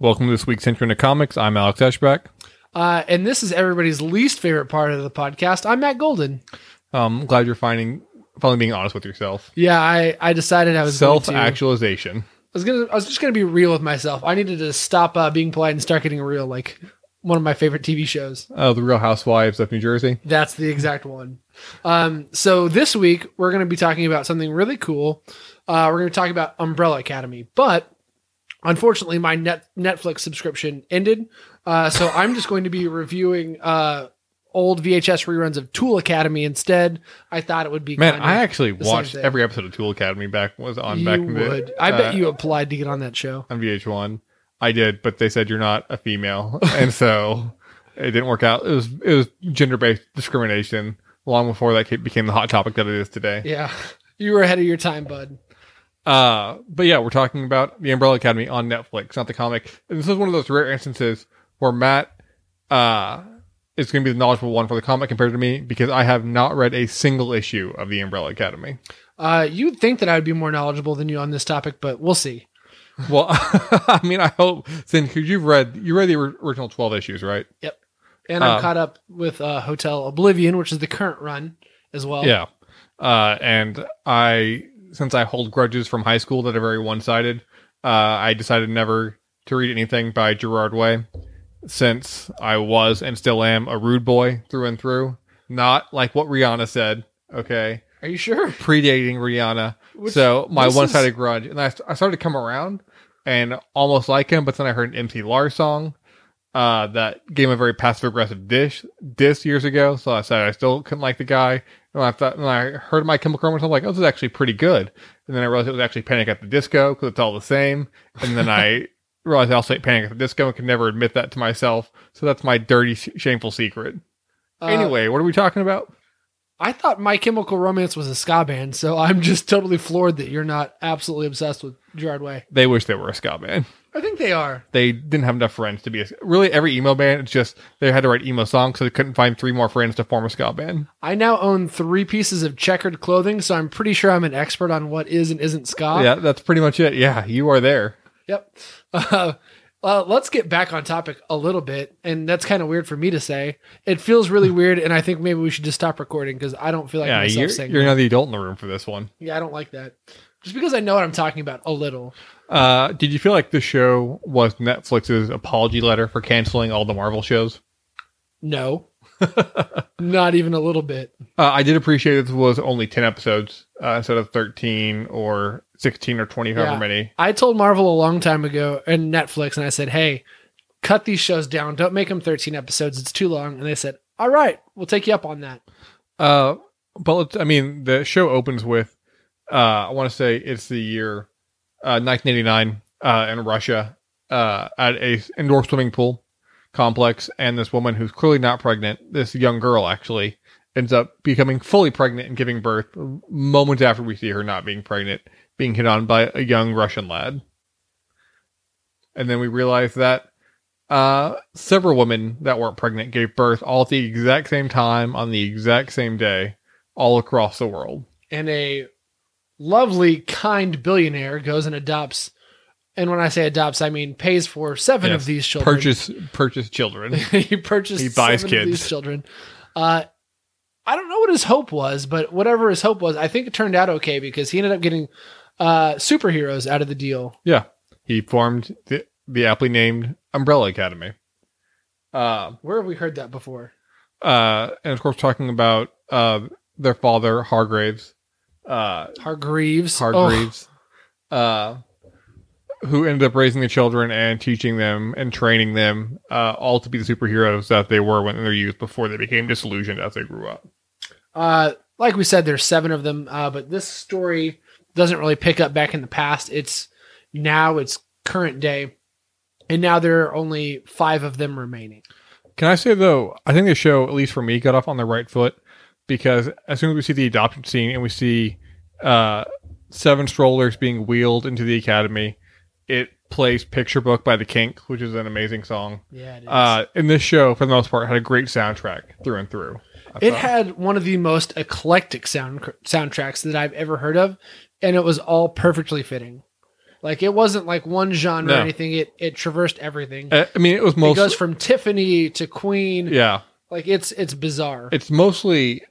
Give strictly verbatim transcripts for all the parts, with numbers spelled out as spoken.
Welcome to this week's Intro into Comics. I'm Alex Eschbach. Uh, and this is everybody's least favorite part of the podcast. I'm Matt Golden. I'm um, glad you're finding, finally being honest with yourself. Yeah, I, I decided I was self-actualization. Going to, I was gonna, I was just gonna be real with myself. I needed to stop uh, being polite and start getting real, like one of my favorite T V shows. Oh, uh, The Real Housewives of New Jersey. That's the exact one. Um, so this week we're gonna be talking about something really cool. Uh, we're gonna talk about Umbrella Academy, but. Unfortunately, my net Netflix subscription ended, uh, so I'm just going to be reviewing uh, old V H S reruns of Tool Academy instead. I thought it would be man. I actually watched every episode of Tool Academy back was on you back. You would. The, uh, I bet you applied to get on that show on V H one. I did, but they said you're not a female, and so it didn't work out. It was it was gender based discrimination long before that became the hot topic that it is today. Yeah, you were ahead of your time, bud. Uh, but yeah, we're talking about the Umbrella Academy on Netflix, not the comic. And this is one of those rare instances where Matt, uh, is going to be the knowledgeable one for the comic compared to me because I have not read a single issue of the Umbrella Academy. Uh, you'd think that I would be more knowledgeable than you on this topic, but we'll see. Well, I mean, I hope since you've read, you read the original twelve issues, right? Yep. And I'm um, caught up with, uh, Hotel Oblivion, which is the current run as well. Yeah. Uh, and I... Since I hold grudges from high school that are very one-sided, uh, I decided never to read anything by Gerard Way since I was and still am a rude boy through and through. Not like what Rihanna said, okay? Are you sure? Predating Rihanna. Which, so my one-sided is... grudge. And I, I started to come around and almost like him, but then I heard an M C Lars song uh, that gave him a very passive-aggressive dish, diss years ago. So I said I still couldn't like the guy. And I thought, and I heard My Chemical Romance, I'm like, oh, this is actually pretty good. And then I realized it was actually Panic! At the Disco because it's all the same. And then I realized I'll say Panic! At the Disco and can never admit that to myself. So that's my dirty, shameful secret. Uh, anyway, what are we talking about? I thought My Chemical Romance was a ska band, so I'm just totally floored that you're not absolutely obsessed with Gerard Way. They wish they were a ska band. I think they are. They didn't have enough friends to be a... Really, every emo band, it's just they had to write emo songs, so they couldn't find three more friends to form a ska band. I now own three pieces of checkered clothing, so I'm pretty sure I'm an expert on what is and isn't ska. Yeah, that's pretty much it. Yeah, you are there. Yep. Uh, well, let's get back on topic a little bit, and that's kind of weird for me to say. It feels really weird, and I think maybe we should just stop recording, because I don't feel like yeah, myself you're, saying you're that. Not the adult in the room for this one. Yeah, I don't like that. Just because I know what I'm talking about a little. Uh, did you feel like the show was Netflix's apology letter for canceling all the Marvel shows? No. Not even a little bit. Uh, I did appreciate it was only ten episodes uh, instead of thirteen or sixteen or twenty, however yeah. many. I told Marvel a long time ago and Netflix, and I said, hey, cut these shows down. Don't make them thirteen episodes. It's too long. And they said, all right, we'll take you up on that. Uh, but, I mean, the show opens with Uh, I want to say it's the year uh, nineteen eighty-nine uh, in Russia uh, at a indoor swimming pool complex, and this woman who's clearly not pregnant, this young girl actually, ends up becoming fully pregnant and giving birth moments after we see her not being pregnant, being hit on by a young Russian lad. And then we realize that uh, several women that weren't pregnant gave birth all at the exact same time on the exact same day all across the world. And a lovely, kind billionaire goes and adopts, and when I say adopts, I mean pays for seven yes. of these children. Purchase, purchase children. he purchased he buys seven kids. Of these children. Uh, I don't know what his hope was, but whatever his hope was, I think it turned out okay because he ended up getting uh, superheroes out of the deal. Yeah, he formed the, the aptly named Umbrella Academy. Uh, Where have we heard that before? Uh, and of course, talking about uh, their father, Hargreaves. Uh, Hargreaves, Hargreaves, oh. uh, who ended up raising the children and teaching them and training them, uh, all to be the superheroes that they were when in their youth before they became disillusioned as they grew up. Uh, like we said, there's seven of them, uh, but this story doesn't really pick up back in the past. It's now, it's current day, and now there are only five of them remaining. Can I say though, I think the show, at least for me, got off on the right foot. Because as soon as we see the adoption scene and we see uh, seven strollers being wheeled into the academy, it plays Picture Book by The Kinks, which is an amazing song. Yeah, it is. Uh, and this show, for the most part, had a great soundtrack through and through. I it thought. had one of the most eclectic sound soundtracks that I've ever heard of, and it was all perfectly fitting. Like, it wasn't like one genre no. or anything. It it traversed everything. I mean, it was mostly... It goes from Tiffany to Queen. Yeah. Like, it's it's bizarre. It's mostly,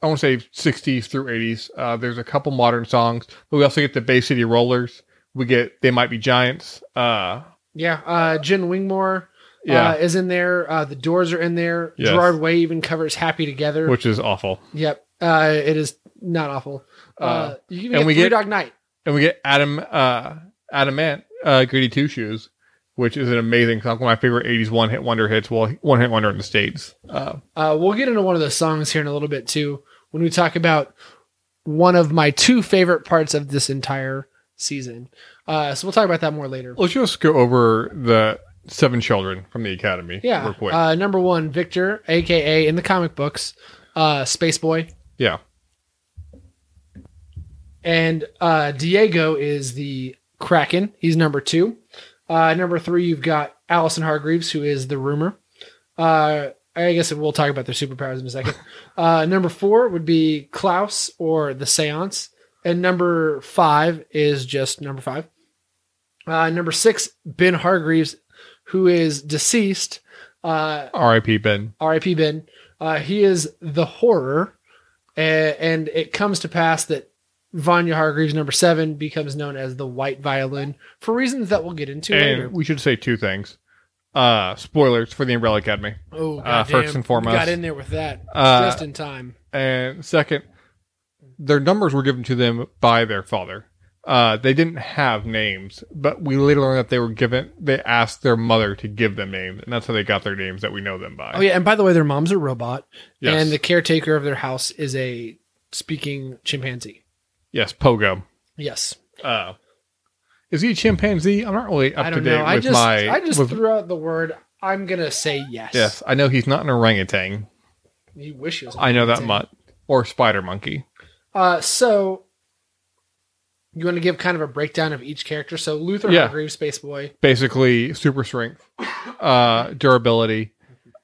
I want to say, sixties through eighties. Uh, there's a couple modern songs, but we also get the Bay City Rollers. We get They Might Be Giants. Uh, yeah. Uh, Jen Wingmore yeah. uh, is in there. Uh, the Doors are in there. Yes. Gerard Way even covers Happy Together. Which is awful. Yep. Uh, it is not awful. Uh, uh, you can and get we Three get, Dog Night. And we get Adam, uh, Adam Ant, uh, Goody Two Shoes, which is an amazing song. One of my favorite eighties one hit wonder hits. Well, one hit wonder in the States. Uh, uh, we'll get into one of those songs here in a little bit too, when we talk about one of my two favorite parts of this entire season. Uh, so we'll talk about that more later. Let's just go over the seven children from the Academy. Yeah. Real quick. Uh, number one, Victor, A K A in the comic books, uh, Space Boy. Yeah. And uh, Diego is the Kraken. He's number two. Uh, number three, you've got Allison Hargreaves, who is the Rumor. Uh, I guess we'll talk about their superpowers in a second. Uh, number four would be Klaus, or the Seance. And number five is just number five. Uh, number six, Ben Hargreaves, who is deceased. Uh, R I P Ben. R I P Ben. Uh, he is the Horror. And, and it comes to pass that Vanya Hargreaves, number seven, becomes known as the White Violin for reasons that we'll get into and later. We should say two things. Uh, spoilers for the Umbrella Academy. Oh, God uh, first and foremost. We got in there with that uh, just in time. And second, their numbers were given to them by their father. Uh, they didn't have names, but we later learned that they were given, they asked their mother to give them names, and that's how they got their names that we know them by. Oh, yeah. And by the way, their mom's a robot, yes. And the caretaker of their house is a speaking chimpanzee. Yes, Pogo. Yes. Uh, is he a chimpanzee? I'm not really up to date know. with I just, my... I just with, threw out the word. I'm going to say yes. Yes, I know he's not an orangutan. You wish he was an I orangutan. know that much. Or spider monkey. Uh, so, you want to give kind of a breakdown of each character? So, Luther, yeah. Hargreaves, Space Boy. Basically, super strength, uh, durability.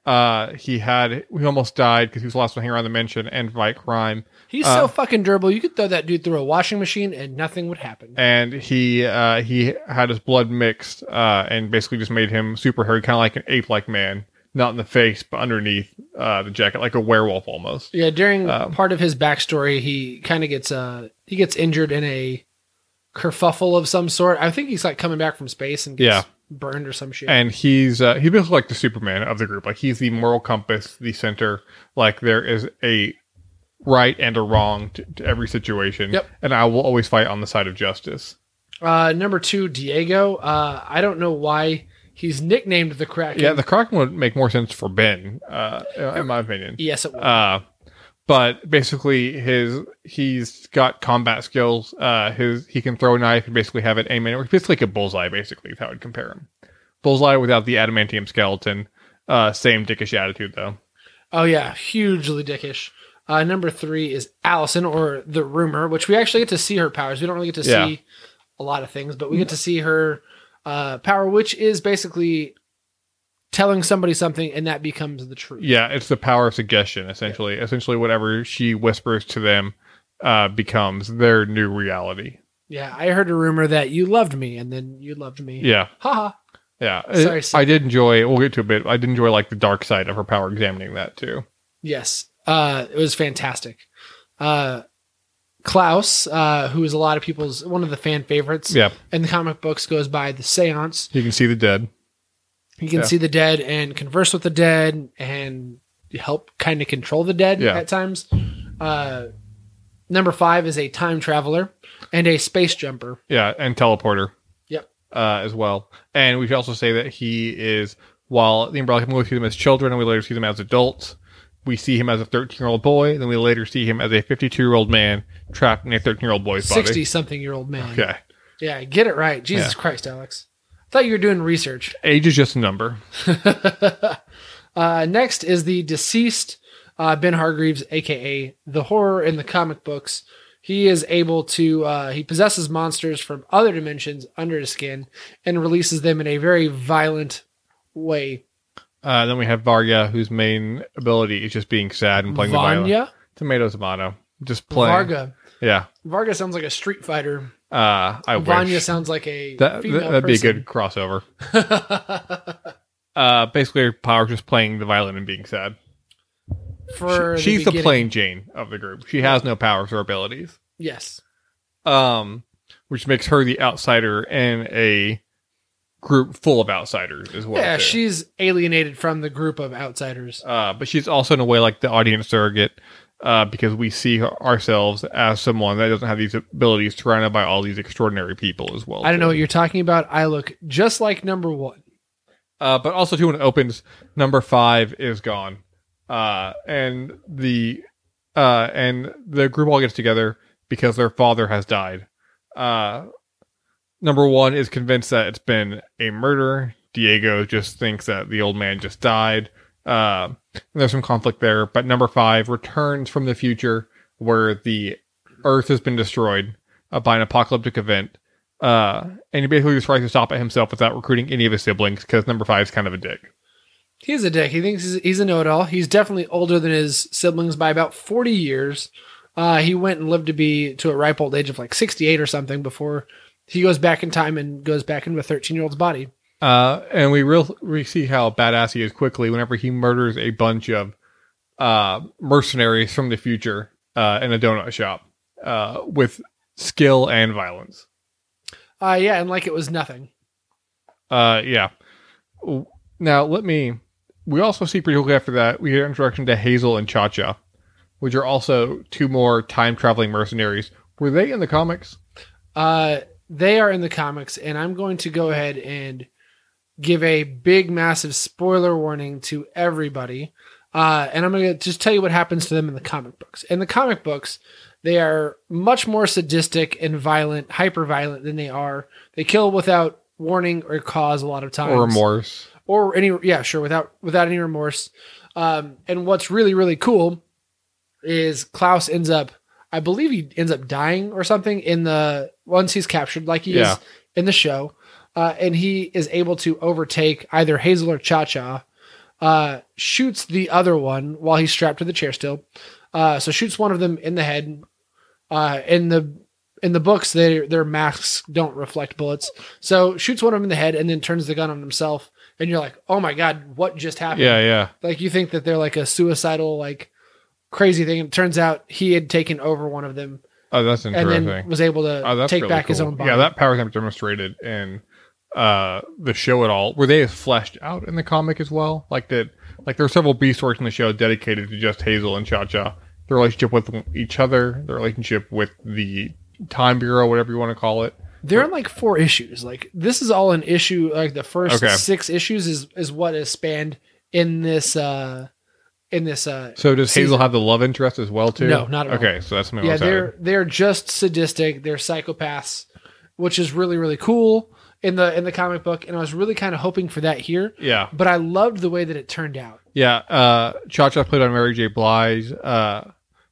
Uh, he had, he almost died because he was the last one hanging around the mansion and by crime. He's uh, so fucking durable. You could throw that dude through a washing machine and nothing would happen. And he, uh, he had his blood mixed, uh, and basically just made him super hairy, kind of like an ape-like man, not in the face, but underneath, uh, the jacket, like a werewolf almost. Yeah. During um, part of his backstory, he kind of gets, uh, he gets injured in a kerfuffle of some sort. I think he's like coming back from space and gets yeah. burned or some shit. And he's uh he feels like the Superman of the group. Like, he's the moral compass, the center. Like, there is a right and a wrong to, to every situation. Yep. And I will always fight on the side of justice. Uh number two, Diego. Uh I don't know why he's nicknamed the Kraken. Yeah, the Kraken would make more sense for Ben, uh in my opinion. Yes, it would. Uh But basically, his he's got combat skills. Uh, his he can throw a knife and basically have it aim in. It's basically like a bullseye, basically, is how I'd compare him. Bullseye without the adamantium skeleton. Uh, same dickish attitude, though. Oh, yeah. Hugely dickish. Uh, number three is Allison, or the Rumor, which we actually get to see her powers. We don't really get to yeah. see a lot of things, but we get to see her uh, power, which is basically... telling somebody something, and that becomes the truth. Yeah, it's the power of suggestion, essentially. Yeah. Essentially, whatever she whispers to them uh, becomes their new reality. Yeah, I heard a rumor that you loved me, and then you loved me. Yeah. Ha-ha. Yeah. Sorry, it, I did enjoy, we'll get to a bit, I did enjoy like the dark side of her power, examining that, too. Yes. Uh, it was fantastic. Uh, Klaus, uh, who is a lot of people's, one of the fan favorites yeah. in the comic books, goes by the Seance. You can see the dead. He can yeah. see the dead and converse with the dead and help kind of control the dead yeah. at times. Uh, number five is a time traveler and a space jumper. Yeah, and teleporter. Yep. Uh, as well. And we should also say that he is, while the Umbrella Academy, we see them as children and we later see them as adults. We see him as a thirteen-year-old boy. Then we later see him as a fifty-two-year-old man trapped in a thirteen-year-old boy's body. sixty-something-year-old man. Okay. Yeah, get it right. Jesus yeah. Christ, Alex. Thought you were doing research. Age is just a number. uh, next is the deceased uh, Ben Hargreaves, a k a the Horror in the comic books. He is able to, uh, he possesses monsters from other dimensions under his skin and releases them in a very violent way. Uh, then we have Varga, whose main ability is just being sad and playing Vanya? the violin. Tomato, tomato. Just playing. Varga. Yeah. Varga sounds like a Street Fighter. Uh, I Vanya wish. Vanya sounds like a that, female That'd person. be a good crossover. uh, basically, her power is just playing the violin and being sad. For she, the she's beginning. the plain Jane of the group. She has no powers or abilities. Yes. Um, which makes her the outsider in a group full of outsiders as well. Yeah, too. She's alienated from the group of outsiders. Uh, but she's also in a way like the audience surrogate, uh, because we see her, ourselves as someone that doesn't have these abilities surrounded by all these extraordinary people as well. I don't too. know what you're talking about. I look just like number one. Uh, but also too, when it opens, number five is gone. Uh, and the, uh, and the group all gets together because their father has died. Uh, number one is convinced that it's been a murder. Diego just thinks that the old man just died. Uh, and there's some conflict there, but number five returns from the future where the earth has been destroyed uh, by an apocalyptic event. Uh, and he basically just tries to stop it himself without recruiting any of his siblings because number five is kind of a dick. He's a dick. He thinks he's, he's a know-it-all. He's definitely older than his siblings by about forty years. Uh, he went and lived to be to a ripe old age of like sixty-eight or something before he goes back in time and goes back into a thirteen-year-old's body. Uh, and we real we see how badass he is quickly whenever he murders a bunch of uh, mercenaries from the future uh, in a donut shop uh, with skill and violence. Uh, yeah, and like it was nothing. Uh, yeah. Now, let me... We also see pretty quickly after that, we hear an introduction to Hazel and Cha-Cha, which are also two more time-traveling mercenaries. Were they in the comics? Uh, they are in the comics, and I'm going to go ahead and give a big, massive spoiler warning to everybody. Uh, and I'm going to just tell you what happens to them in the comic books. In the comic books, they are much more sadistic and violent, hyper-violent than they are. They kill without warning or cause a lot of times. Or remorse. Or any, yeah, sure, without without any remorse. Um, and what's really, really cool is Klaus ends up, I believe he ends up dying or something in the, once he's captured, like he yeah. is in the show. Uh, and he is able to overtake either Hazel or Cha-Cha, uh, shoots the other one while he's strapped to the chair still. Uh, so shoots one of them in the head. Uh, in the in the books, they, their masks don't reflect bullets. So shoots one of them in the head and then turns the gun on himself. And you're like, oh my God, what just happened? Yeah, yeah. Like you think that they're like a suicidal, like crazy thing. And it turns out he had taken over one of them. Oh, that's interesting. And then was able to oh, take really back cool. his own body. Yeah, that power is not demonstrated in uh, the show at all. Were they fleshed out in the comic as well? Like that, like there are several B stories in the show dedicated to just Hazel and Cha-Cha. Their relationship with each other, their relationship with the Time Bureau, whatever you want to call it. They're in like four issues. Like this is all an issue. Like the first okay. six issues is, is what is spanned in this, uh, in this, uh, so does season. Hazel have the love interest as well too? No, not at okay, all. Okay. So that's, yeah, they're, they're just sadistic. They're psychopaths, which is really, really cool in the, in the comic book. And I was really kind of hoping for that here. Yeah. But I loved the way that it turned out. Yeah. Uh, Cha-Cha played on Mary J. Blige, uh,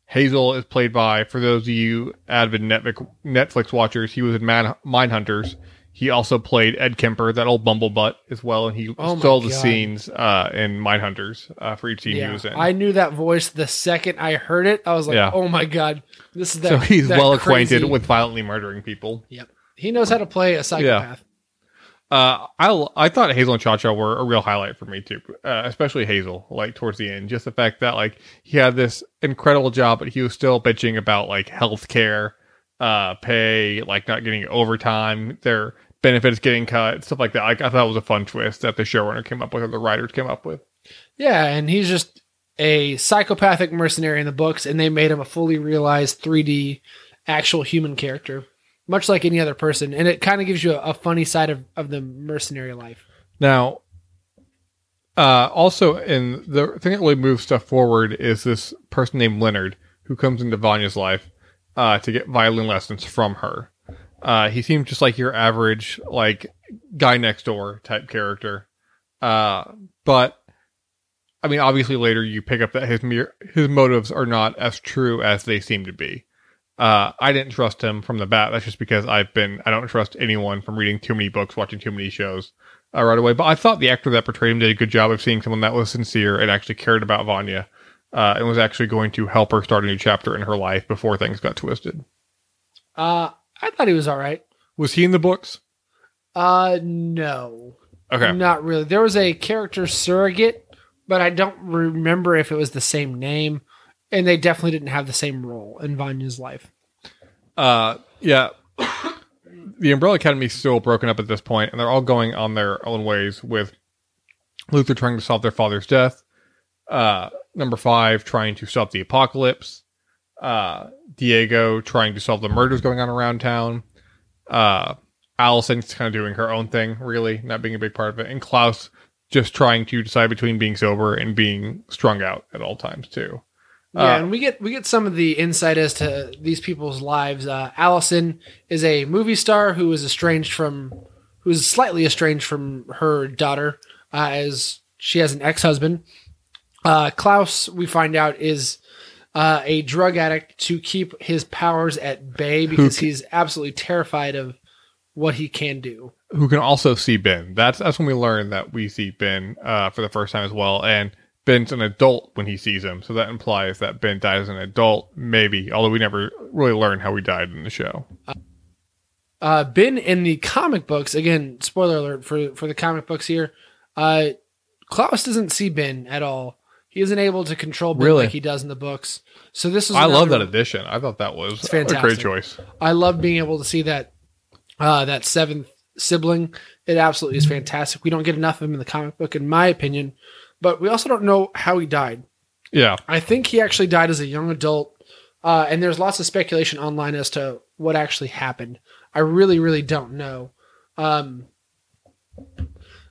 Hazel is played by, for those of you avid Netflix watchers, he was in Mindhunters. He also played Ed Kemper, that old bumblebutt, as well, and he oh stole the scenes uh, in Mindhunters uh, for each scene yeah. he was in. I knew that voice the second I heard it. I was like, yeah. oh my God, this is that. So he's that well acquainted crazy... with violently murdering people. Yep. He knows how to play a psychopath. Yeah. Uh, I I thought Hazel and Cha-Cha were a real highlight for me, too, uh, especially Hazel, like towards the end. Just the fact that like he had this incredible job, but he was still bitching about like healthcare, uh, pay, like not getting overtime, their benefits getting cut, stuff like that. Like, I thought it was a fun twist that the showrunner came up with or the writers came up with. Yeah, and he's just a psychopathic mercenary in the books, and they made him a fully realized three D actual human character. Much like any other person. And it kind of gives you a, a funny side of, of the mercenary life. Now, uh, also in the thing that really moves stuff forward is this person named Leonard who comes into Vanya's life uh, to get violin lessons from her. Uh, he seems just like your average, like guy next door type character. Uh, but I mean, obviously later you pick up that his mere, his motives are not as true as they seem to be. Uh, I didn't trust him from the bat. That's just because I've been, I don't trust anyone from reading too many books, watching too many shows uh, right away. But I thought the actor that portrayed him did a good job of seeing someone that was sincere and actually cared about Vanya uh, and was actually going to help her start a new chapter in her life before things got twisted. Uh, I thought he was all right. Was he in the books? Uh, no. Okay. Not really. There was a character surrogate, but I don't remember if it was the same name. And they definitely didn't have the same role in Vanya's life. Uh, yeah. The Umbrella Academy is still broken up at this point, and they're all going on their own ways, with Luther trying to solve their father's death, uh, Number Five trying to stop the apocalypse, uh, Diego trying to solve the murders going on around town, uh, Allison's kind of doing her own thing, really, not being a big part of it, and Klaus just trying to decide between being sober and being strung out at all times, too. Yeah, and we get we get some of the insight as to these people's lives. Uh, Allison is a movie star who is estranged from, who is slightly estranged from her daughter, uh, as she has an ex-husband. Uh, Klaus, we find out, is uh, a drug addict to keep his powers at bay because can, he's absolutely terrified of what he can do. Who can also see Ben. That's that's when we learn that we see Ben uh, for the first time as well, and Ben's an adult when he sees him, so that implies that Ben died as an adult, maybe, although we never really learn how he died in the show. Uh, Ben in the comic books, again, spoiler alert for, for the comic books here, uh, Klaus doesn't see Ben at all. He isn't able to control Ben really? like he does in the books. So this is I love that addition. I thought that was fantastic. A great choice. I love being able to see that uh, that seventh sibling. It absolutely is fantastic. We don't get enough of him in the comic book, in my opinion. But we also don't know how he died. Yeah. I think he actually died as a young adult. Uh, and there's lots of speculation online as to what actually happened. I really, really don't know. Um,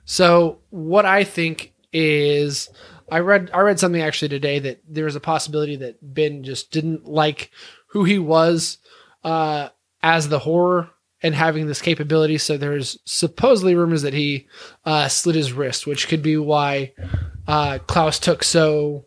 so what I think is I read, I read something actually today that there is a possibility that Ben just didn't like who he was uh, as the horror and having this capability. So there's supposedly rumors that he uh, slit his wrist, which could be why Uh, Klaus took so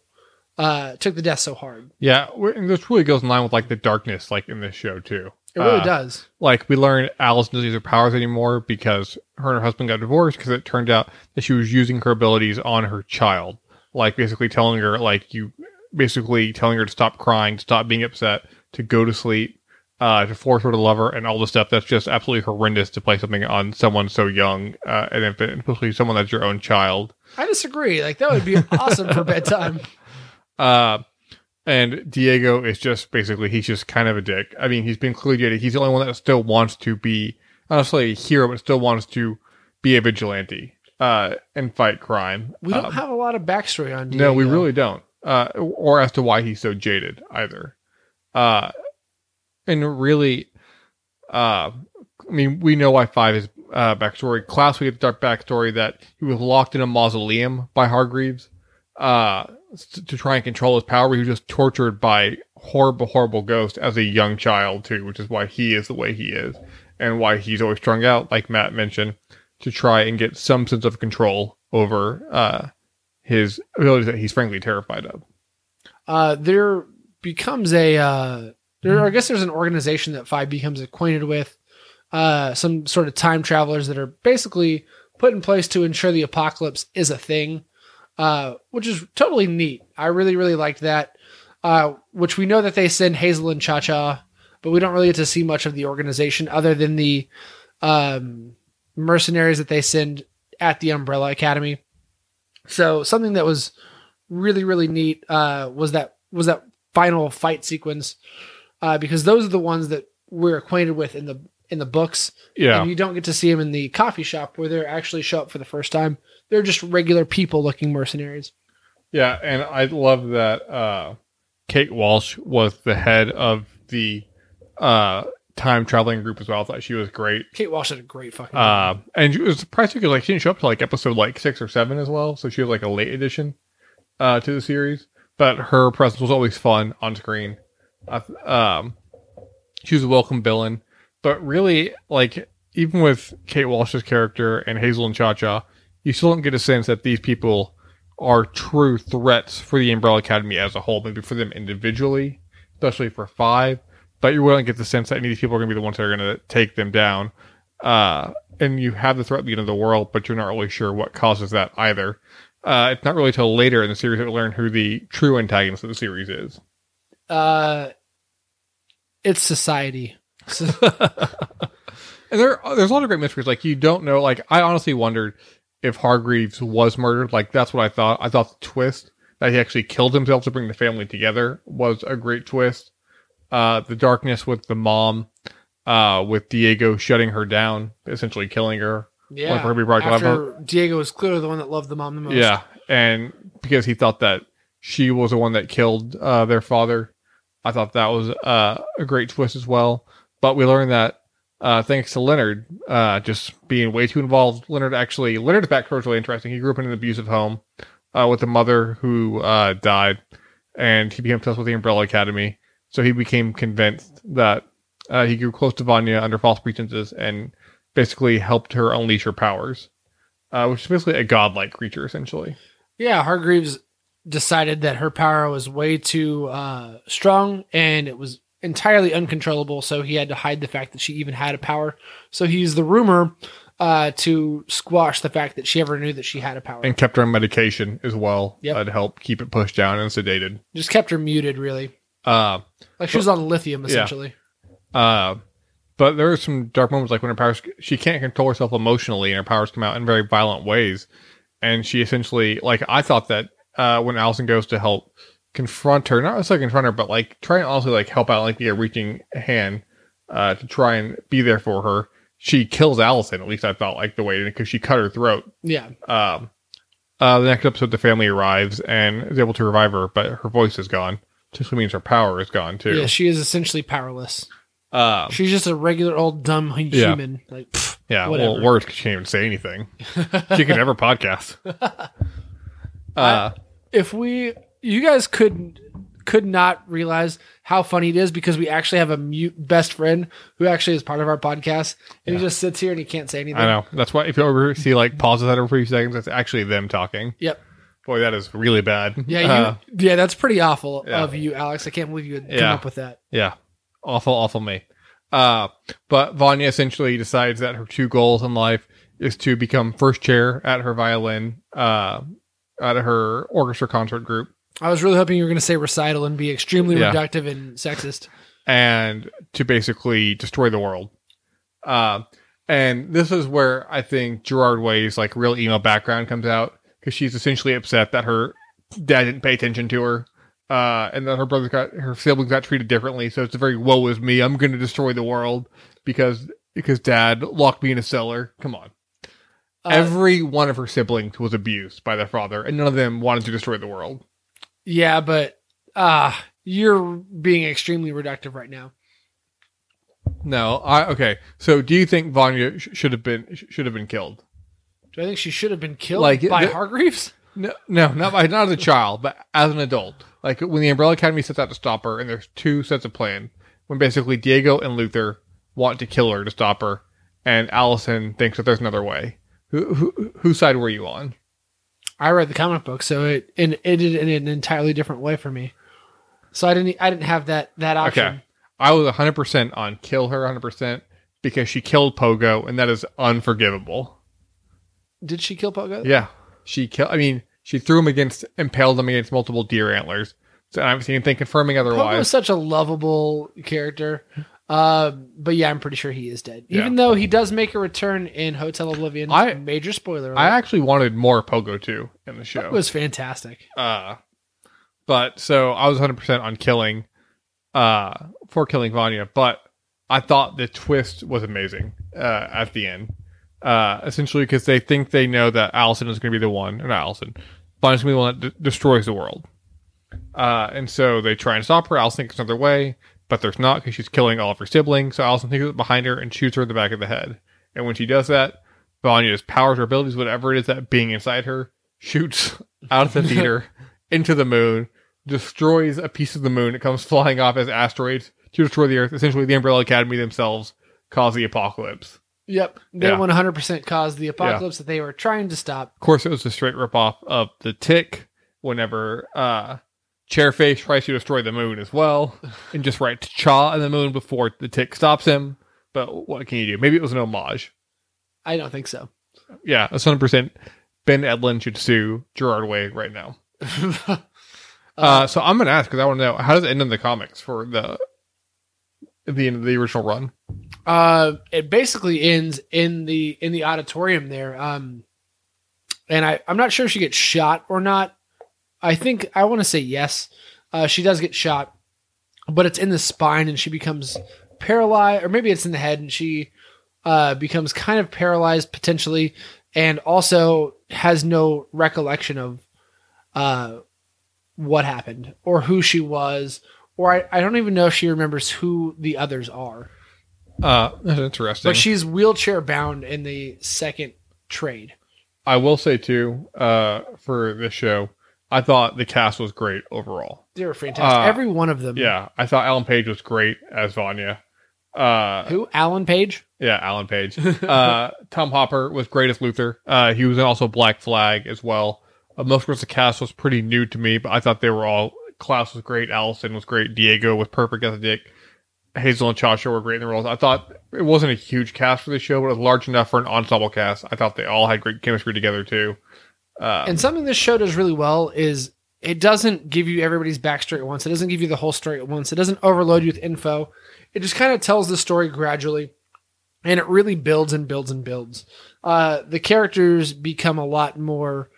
uh, took the death so hard. Yeah, and this really goes in line with like the darkness, like in this show too. It really uh, does. Like we learned, Alice doesn't use her powers anymore because her and her husband got divorced because it turned out that she was using her abilities on her child, like basically telling her, like you, basically telling her to stop crying, to stop being upset, to go to sleep, uh, to force her to love her, and all this stuff. That's just absolutely horrendous to play something on someone so young, uh, and infant, especially someone that's your own child. I disagree. Like, that would be awesome for bedtime. Uh, and Diego is just basically, he's just kind of a dick. I mean, he's been clearly jaded. He's the only one that still wants to be, not necessarily a hero, but still wants to be a vigilante uh, and fight crime. We don't um, have a lot of backstory on Diego. No, we really don't. Uh, or as to why he's so jaded, either. Uh, and really, uh, I mean, we know why Five is Uh, backstory. Klaus, we get the dark backstory that he was locked in a mausoleum by Hargreaves uh, to, to try and control his power. He was just tortured by horrible, horrible ghosts as a young child, too, which is why he is the way he is and why he's always strung out, like Matt mentioned, to try and get some sense of control over uh, his abilities that he's frankly terrified of. Uh, there becomes a, uh, there, I guess there's an organization that Five becomes acquainted with. Uh, some sort of time travelers that are basically put in place to ensure the apocalypse is a thing, uh, which is totally neat. I really, really liked that, uh, which we know that they send Hazel and Cha-Cha, but we don't really get to see much of the organization other than the um, mercenaries that they send at the Umbrella Academy. So something that was really, really neat uh, was that was that final fight sequence, uh, because those are the ones that we're acquainted with in the in the books. Yeah. And you don't get to see them in the coffee shop where they actually show up for the first time. They're just regular people looking mercenaries. Yeah. And I love that, uh, Kate Walsh was the head of the, uh, time traveling group as well. I thought she was great. Kate Walsh did a great fucking job. Uh, and she was surprised because like she didn't show up to like episode like six or seven as well. So she was like a late addition, uh, to the series, but her presence was always fun on screen. Uh, um, she was a welcome villain. But really, like, even with Kate Walsh's character and Hazel and Cha-Cha, you still don't get a sense that these people are true threats for the Umbrella Academy as a whole, maybe for them individually, especially for Five, but you're willing to get the sense that any of these people are going to be the ones that are going to take them down. Uh, and you have the threat at the end of the world, but you're not really sure what causes that either. Uh, it's not really till later in the series that we learn who the true antagonist of the series is. Uh, it's society. And there, there's a lot of great mysteries. Like, you don't know. Like, I honestly wondered if Hargreaves was murdered. Like, that's what I thought. I thought the twist that he actually killed himself to bring the family together was a great twist. Uh, the darkness with the mom, uh, with Diego shutting her down, essentially killing her. Yeah. Like, her after her. Diego was clearly the one that loved the mom the most. Yeah. And because he thought that she was the one that killed uh, their father, I thought that was uh, a great twist as well. But we learned that uh, thanks to Leonard uh, just being way too involved, Leonard actually, Leonard's backstory is really interesting. He grew up in an abusive home uh, with a mother who uh, died, and he became obsessed with the Umbrella Academy. So he became convinced that uh, he grew close to Vanya under false pretenses and basically helped her unleash her powers, uh, which is basically a godlike creature, essentially. Yeah, Hargreaves decided that her power was way too uh, strong, and it was entirely uncontrollable, so he had to hide the fact that she even had a power. So he used the rumor uh, to squash the fact that she ever knew that she had a power. And kept her on medication as well, yep, uh, to help keep it pushed down and sedated. Just kept her muted, really. Uh, like, she was on lithium, essentially. Yeah. Uh, but there are some dark moments, like when her powers... She can't control herself emotionally, and her powers come out in very violent ways. And she essentially... Like, I thought that uh, when Allison goes to help confront her, not necessarily confront her, but like try and also like help out, like be a reaching hand uh, to try and be there for her, she kills Allison, at least I thought, like the way, because she cut her throat. Yeah. Um, uh, the next episode, the family arrives and is able to revive her, but her voice is gone. Just means her power is gone too. Yeah, she is essentially powerless. Um, She's just a regular old dumb human. Yeah. Like, pff, yeah, whatever. Well, worse, she can't even say anything. She can never podcast. Uh, uh, if we, you guys could could not realize how funny it is, because we actually have a mute best friend who actually is part of our podcast, and yeah, he just sits here and he can't say anything. I know. That's why if you ever see like pauses out of a few seconds, that's actually them talking. Yep. Boy, that is really bad. Yeah, you, uh, yeah, that's pretty awful yeah. of you, Alex. I can't believe you would yeah. come up with that. Yeah, awful, awful me. Uh, but Vanya essentially decides that her two goals in life is to become first chair at her violin, uh, at her orchestra concert group. I was really hoping you were going to say recital and be extremely yeah. reductive and sexist. And to basically destroy the world. Uh, and this is where I think Gerard Way's like real emo background comes out. Because she's essentially upset that her dad didn't pay attention to her, uh, and that her brother got her siblings got treated differently. So it's a very woe is me. I'm going to destroy the world because because dad locked me in a cellar. Come on, uh, every one of her siblings was abused by their father, and none of them wanted to destroy the world. Yeah, but uh, you're being extremely reductive right now. No, I okay. So do you think Vanya sh- should have been sh- should have been killed? Do I think she should have been killed like, by the, Hargreaves? No, no, not by, not as a child, but as an adult. Like when the Umbrella Academy sets out to stop her, and there's two sets of plan. When basically Diego and Luther want to kill her to stop her, and Allison thinks that there's another way. Who, who, whose side were you on? I read the comic book, so it and it did it in an entirely different way for me. So I didn't I didn't have that that option. Okay, I was one hundred percent on kill her one hundred percent because she killed Pogo, and that is unforgivable. Did she kill Pogo? Yeah. She killed, I mean, she threw him against, impaled him against multiple deer antlers. So I haven't seen anything confirming otherwise. Pogo is such a lovable character. Uh, but yeah, I'm pretty sure he is dead. Even yeah. though he does make a return in Hotel Oblivion. I, major spoiler alert. I actually wanted more Pogo too in the show. It was fantastic. Uh, but so I was one hundred percent on killing, uh, for killing Vanya, but I thought the twist was amazing, uh, at the end. Uh, essentially, because they think they know that Allison is going to be the one, or not Allison, Vanya's going to be the one that d- destroys the world. Uh, and so they try and stop her. Allison thinks another way, but there's not, because she's killing all of her siblings. So Allison takes it behind her and shoots her in the back of the head. And when she does that, Vanya's powers or abilities, whatever it is that being inside her, shoots out of the theater into the moon, destroys a piece of the moon. It comes flying off as asteroids to destroy the Earth. Essentially, the Umbrella Academy themselves cause the apocalypse. Yep, they yeah. one hundred percent caused the apocalypse yeah. that they were trying to stop. Of course, it was a straight ripoff of The Tick. Whenever uh, Chairface tries to destroy the moon as well, and just writes Cha on the moon before the Tick stops him. But what can you do? Maybe it was an homage. I don't think so. Yeah, that's one hundred percent. Ben Edlund should sue Gerard Way right now. uh, uh, so I'm going to ask, because I want to know, how does it end in the comics for the the end of the original run? Uh, it basically ends in the in the auditorium there. Um, and I, I'm not sure if she gets shot or not. I think I want to say yes. Uh, she does get shot, but it's in the spine and she becomes paralyzed, or maybe it's in the head and she uh, becomes kind of paralyzed potentially, and also has no recollection of uh, what happened or who she was, or I, I don't even know if she remembers who the others are. Uh, that's interesting. But she's wheelchair bound in the second trade. I will say too, uh, for this show, I thought the cast was great overall. They were fantastic. Uh, Every one of them. Yeah. I thought Alan Page was great as Vanya. Uh, Who? Alan Page? Yeah, Alan Page. uh, Tom Hopper was great as Luther. Uh, he was also Black Flag as well. Uh, most of the cast was pretty new to me, but I thought they were all... Klaus was great. Allison was great. Diego was perfect as a Dick. Hazel and Cha-Cha were great in the roles. I thought it wasn't a huge cast for the show, but it was large enough for an ensemble cast. I thought they all had great chemistry together, too. Um, and something this show does really well is it doesn't give you everybody's backstory at once. It doesn't give you the whole story at once. It doesn't overload you with info. It just kind of tells the story gradually, and it really builds and builds and builds. Uh, the characters become a lot more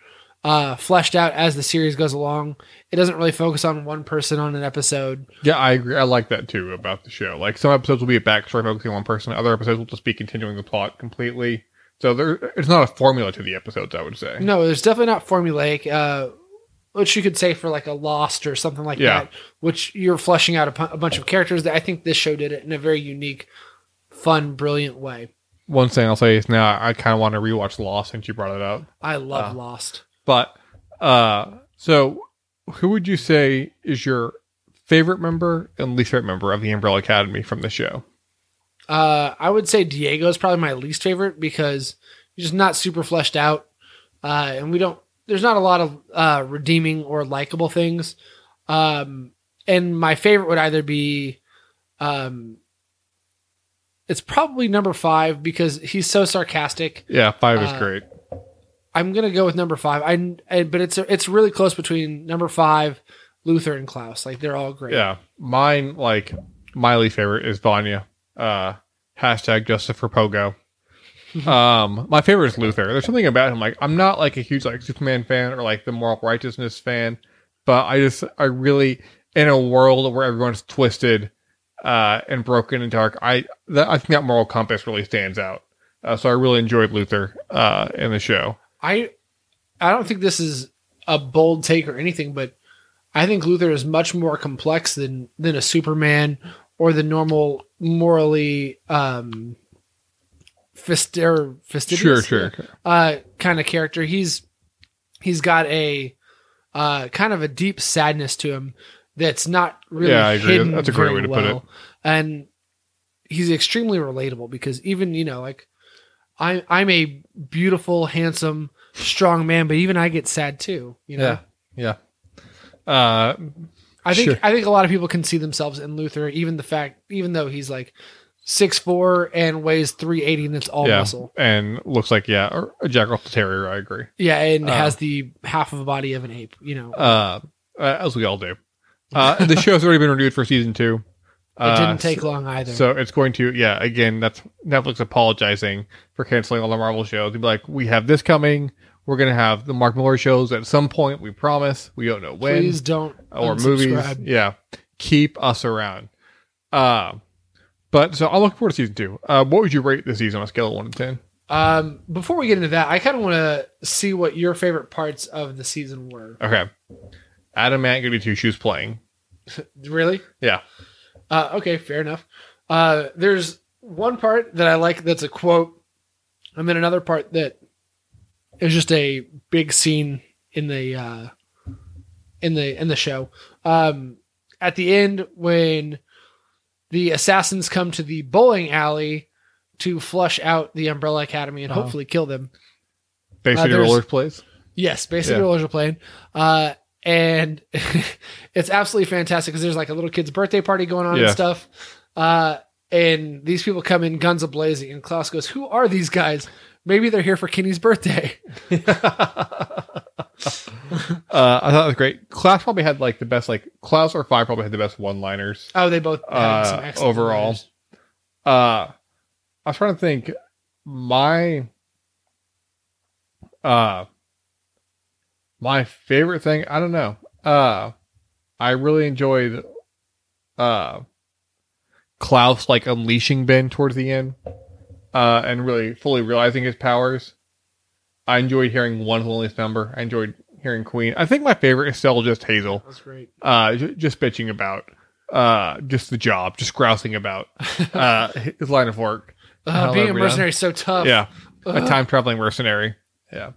uh, fleshed out as the series goes along. It doesn't really focus on one person on an episode. Yeah, I agree. I like that, too, about the show. Like, some episodes will be a backstory focusing on one person. Other episodes will just be continuing the plot completely. So there, it's not a formula to the episodes, I would say. No, there's definitely not formulaic, uh, which you could say for like a Lost or something like yeah. that, which you're fleshing out a, a bunch of characters. That I think this show did it in a very unique, fun, brilliant way. One thing I'll say is now I kind of want to rewatch Lost since you brought it up. I love uh, Lost. But, uh, so who would you say is your favorite member and least favorite member of the Umbrella Academy from the show? Uh, I would say Diego is probably my least favorite because he's just not super fleshed out. Uh, and we don't, there's not a lot of, uh, redeeming or likable things. Um, and my favorite would either be, um, it's probably number five because he's so sarcastic. Yeah. Five is uh, great. I'm going to go with number five. I, I but it's, it's really close between number five, Luther and Klaus. Like they're all great. Yeah. Mine, like my least favorite is Vanya. Uh, hashtag justice for Pogo. Um, my favorite is Luther. There's something about him. Like I'm not like a huge like Superman fan or like the moral righteousness fan, but I just I really in a world where everyone's twisted uh, and broken and dark. I that, I think that moral compass really stands out. Uh, so I really enjoyed Luther uh, in the show. I I don't think this is a bold take or anything, but I think Luther is much more complex than than a Superman or the normal. Morally, um, fast- or fastidious, sure, sure, uh, kind of character. He's he's got a uh, kind of a deep sadness to him that's not really yeah, I agree. hidden. That's a great way to well. put it. And he's extremely relatable because even you know, like I'm I'm a beautiful, handsome, strong man, but even I get sad too. You know, yeah, yeah. Uh, I think sure. I think a lot of people can see themselves in Luther, even the fact, even though he's like six foot four and weighs three eighty and it's all yeah, muscle. And looks like, yeah, or a jack off the terrier, I agree. Yeah, and uh, has the half of a body of an ape, you know. Uh, as we all do. Uh, the show's already been renewed for season two. Uh, it didn't take so, long either. So it's going to, yeah, again, that's Netflix apologizing for canceling all the Marvel shows. They'd be like, we have this coming. We're going to have the Mark Millar shows at some point. We promise. We don't know when. Please don't. Or movies. Yeah. Keep us around. Uh, but so I'll look forward to season two. Uh, what would you rate this season on a scale of one to ten? Um, before we get into that, I kind of want to see what your favorite parts of the season were. Okay. Adam Ant going to be two shoes playing. Really? Yeah. Uh, okay. Fair enough. Uh, there's one part that I like that's a quote. And then another part that it was just a big scene in the uh, in the in the show. Um, at the end, when the assassins come to the bowling alley to flush out the Umbrella Academy and uh-huh. hopefully kill them, Bay City uh, Rollers plays. Yes, Bay City yeah. Rollers are playing, uh, And it's absolutely fantastic because there's like a little kid's birthday party going on yeah. and stuff. Uh, and these people come in guns a-blazing. And Klaus goes, who are these guys? Maybe they're here for Kenny's birthday. uh, I thought it was great. Klaus probably had like the best, like Klaus or Five probably had the best one-liners. Oh, they both had uh, some excellent overall. Uh, I was trying to think. My, uh, my favorite thing. I don't know. Uh, I really enjoyed, uh, Klaus like unleashing Ben towards the end. Uh, and really fully realizing his powers. I enjoyed hearing One's Loneliest Number. I enjoyed hearing Queen. I think my favorite is still just Hazel. That's great. Uh, j- just bitching about, uh, just the job, just grousing about, uh, his line of work. Uh, being a mercenary is so tough. Yeah. Uh, a time traveling mercenary. Yeah.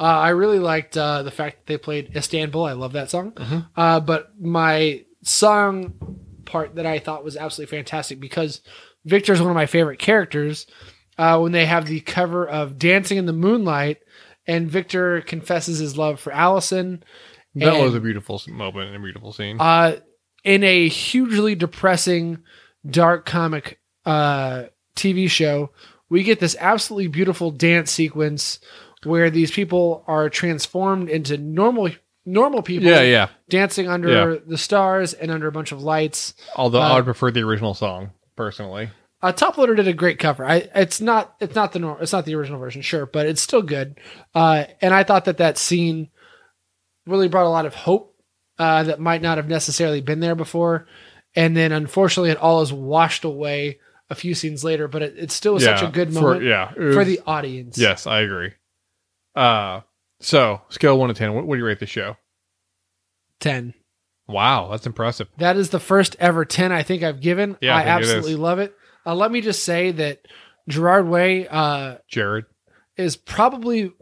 Uh, I really liked, uh, the fact that they played Istanbul. I love that song. Mm-hmm. Uh, but my song part that I thought was absolutely fantastic because Victor is one of my favorite characters. Uh, when they have the cover of Dancing in the Moonlight, and Victor confesses his love for Allison. That and, was a beautiful moment and a beautiful scene. Uh, in a hugely depressing, dark comic uh, T V show, we get this absolutely beautiful dance sequence where these people are transformed into normal normal people yeah, yeah. dancing under yeah. the stars and under a bunch of lights. Although uh, I would prefer the original song. Personally, uh, Top Loader did a great cover. I, it's not, it's not the norm, it's not the original version, sure, but it's still good. Uh, and I thought that that scene really brought a lot of hope uh, that might not have necessarily been there before. And then, unfortunately, it all is washed away a few scenes later. But it, it still was yeah, such a good moment, for, yeah, was, for the audience. Yes, I agree. Uh, so scale one to ten, what, what do you rate the show? Ten. Wow, that's impressive. That is the first ever ten I think I've given. Yeah, I, I absolutely it love it. Uh, let me just say that Gerard Way uh, Jared is probably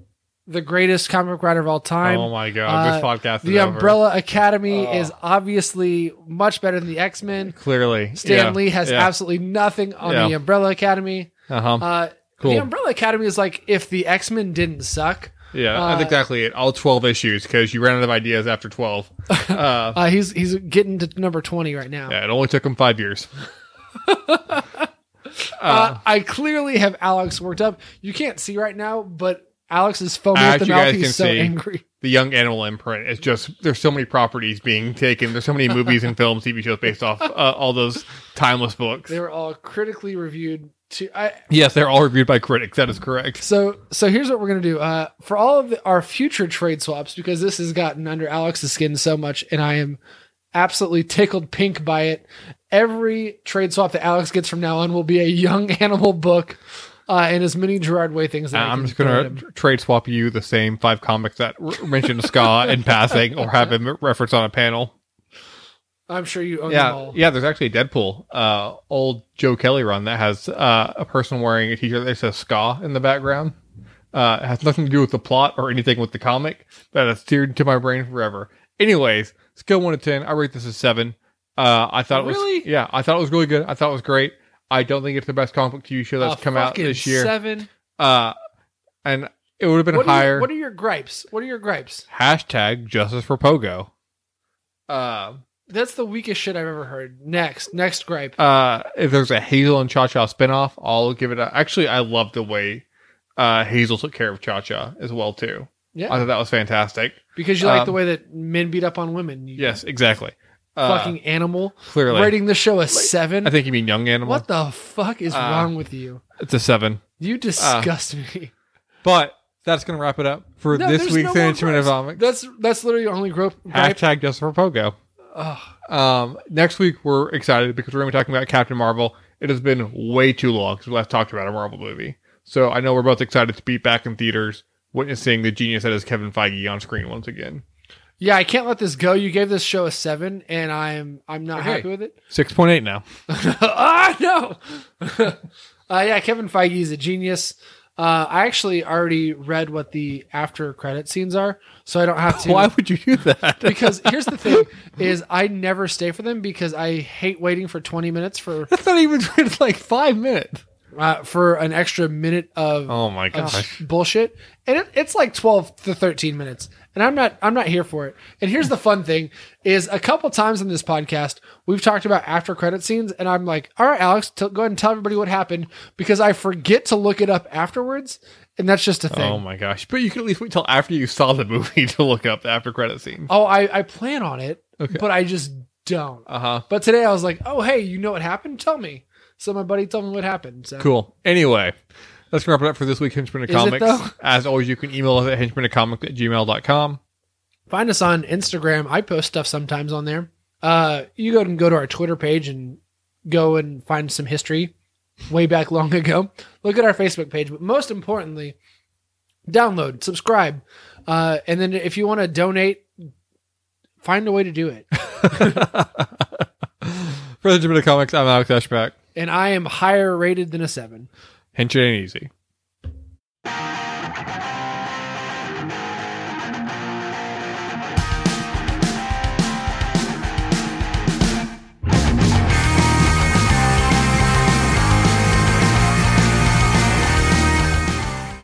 the greatest comic book writer of all time. Oh my God, uh, this podcast is The over. Umbrella Academy oh. is obviously much better than the X-Men. Clearly. Stan yeah. Lee has yeah. absolutely nothing on yeah. the Umbrella Academy. Uh-huh. Uh, cool. The Umbrella Academy is like if the X-Men didn't suck. Yeah, uh, that's exactly it. All twelve issues, because you ran out of ideas after twelve. Uh, uh, he's he's getting to number twenty right now. Yeah, it only took him five years. uh, uh, I clearly have Alex worked up. You can't see right now, but Alex is foaming at the mouth. He's so angry. The Young Animal imprint. It's just, there's so many properties being taken. There's so many movies and films, T V shows based off uh, all those timeless books. They were all critically reviewed. To, I, yes, they're all reviewed by critics. That is correct. So, so here's what we're gonna do uh, for all of the, our future trade swaps, because this has gotten under Alex's skin so much, and I am absolutely tickled pink by it. Every trade swap that Alex gets from now on will be a Young Animal book, uh, and as many Gerard Way things. That uh, I I'm just gonna trade swap you the same five comics that r- mentioned Ska in passing, or have him referenced on a panel. I'm sure you own yeah, them all. Yeah, there's actually a Deadpool, uh, old Joe Kelly run that has uh, a person wearing a t-shirt that says Ska in the background. Uh, it has nothing to do with the plot or anything with the comic, but it's seared into my brain forever. Anyways, scale one to ten. I rate this a seven. Uh, I thought it was really? Yeah, I thought it was really good. I thought it was great. I don't think it's the best comic book T V show that's uh, come out this year. Seven. Uh, and it would have been what higher. Are you, what are your gripes? What are your gripes? Hashtag justice for Pogo. Uh, That's the weakest shit I've ever heard. Next, next gripe. Uh, if there's a Hazel and Cha-Cha spinoff, I'll give it a... Actually, I love the way uh, Hazel took care of Cha-Cha as well, too. Yeah. I thought that was fantastic. Because you um, like the way that men beat up on women. You yes, exactly. Fucking uh, animal. Clearly. Rating the show a seven. I think you mean Young Animal. What the fuck is uh, wrong with you? It's a seven. You disgust uh, me. But... That's going to wrap it up for no, this week's no Instrument of Comics. That's, that's literally your only gripe. Hashtag just for Pogo. Um, next week we're excited because we're going to be talking about Captain Marvel. It has been way too long since we last talked about a Marvel movie, so I know we're both excited to be back in theaters, witnessing the genius that is Kevin Feige on screen once again. Yeah, I can't let this go. You gave this show a seven, and I'm I'm not okay. happy with it. Six point eight now. Ah oh, no. uh, yeah, Kevin Feige is a genius. Uh, I actually already read what the after credit scenes are, so I don't have to. Why would you do that? Because here's the thing: is I never stay for them because I hate waiting for twenty minutes for. That's not even like five minutes. uh, for an extra minute of oh my gosh of bullshit, and it, it's like twelve to thirteen minutes, and I'm not I'm not here for it. And here's the fun thing: is a couple times in this podcast we've talked about after credit scenes, and I'm like, all right, Alex, t- go ahead and tell everybody what happened because I forget to look it up afterwards. And that's just a thing. Oh my gosh. But you can at least wait till after you saw the movie to look up the after credit scene. Oh, I, I plan on it, okay. But I just don't. Uh-huh. But today I was like, oh, hey, you know what happened? Tell me. So my buddy told me what happened. So. Cool. Anyway, that's going to wrap it up for this week, Henchmen of Comics. As always, you can email us at henchmen of comics at gmail dot com. Find us on Instagram. I post stuff sometimes on there. Uh, you go and go to our Twitter page and go and find some history. Way back long ago. Look at our Facebook page, but most importantly, download, subscribe, uh, and then if you want to donate, find a way to do it. For the Jimmy Comics, I'm Alex Ashback, and I am higher rated than a seven. Hench it ain't easy.